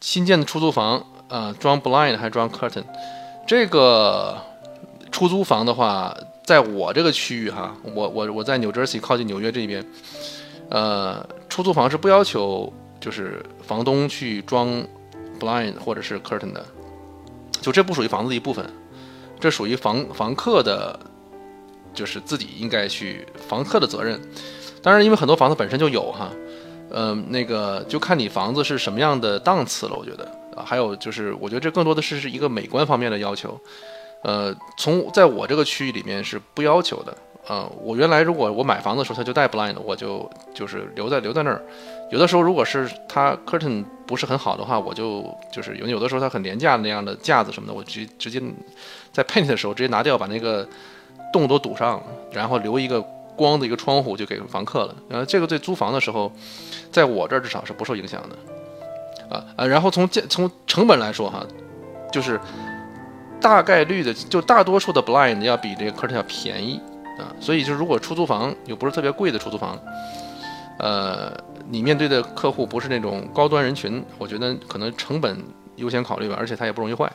新建的出租房，装 blind 还装 curtain。这个出租房的话，在我这个区域哈，我在 New Jersey 靠近纽约这边，出租房是不要求就是房东去装 blind 或者是 curtain 的，就这不属于房子的一部分，这属于房客的，就是自己应该去房客的责任。当然，因为很多房子本身就有哈。那个就看你房子是什么样的档次了，我觉得，还有就是，我觉得这更多的是一个美观方面的要求，在我这个区域里面是不要求的，我原来如果我买房子的时候它就带 blind， 我就是留在那儿，有的时候如果是它 curtain 不是很好的话，我就是有的时候它很廉价的那样的架子什么的，我直接在 paint 的时候直接拿掉，把那个洞都堵上，然后留一个光的一个窗户就给房客了，这个对租房的时候，在我这儿至少是不受影响的，然后从成本来说哈，就是大概率的就大多数的 blind 要比这个 curtain 要便宜啊，所以就如果出租房又不是特别贵的出租房，你面对的客户不是那种高端人群，我觉得可能成本优先考虑吧，而且它也不容易坏。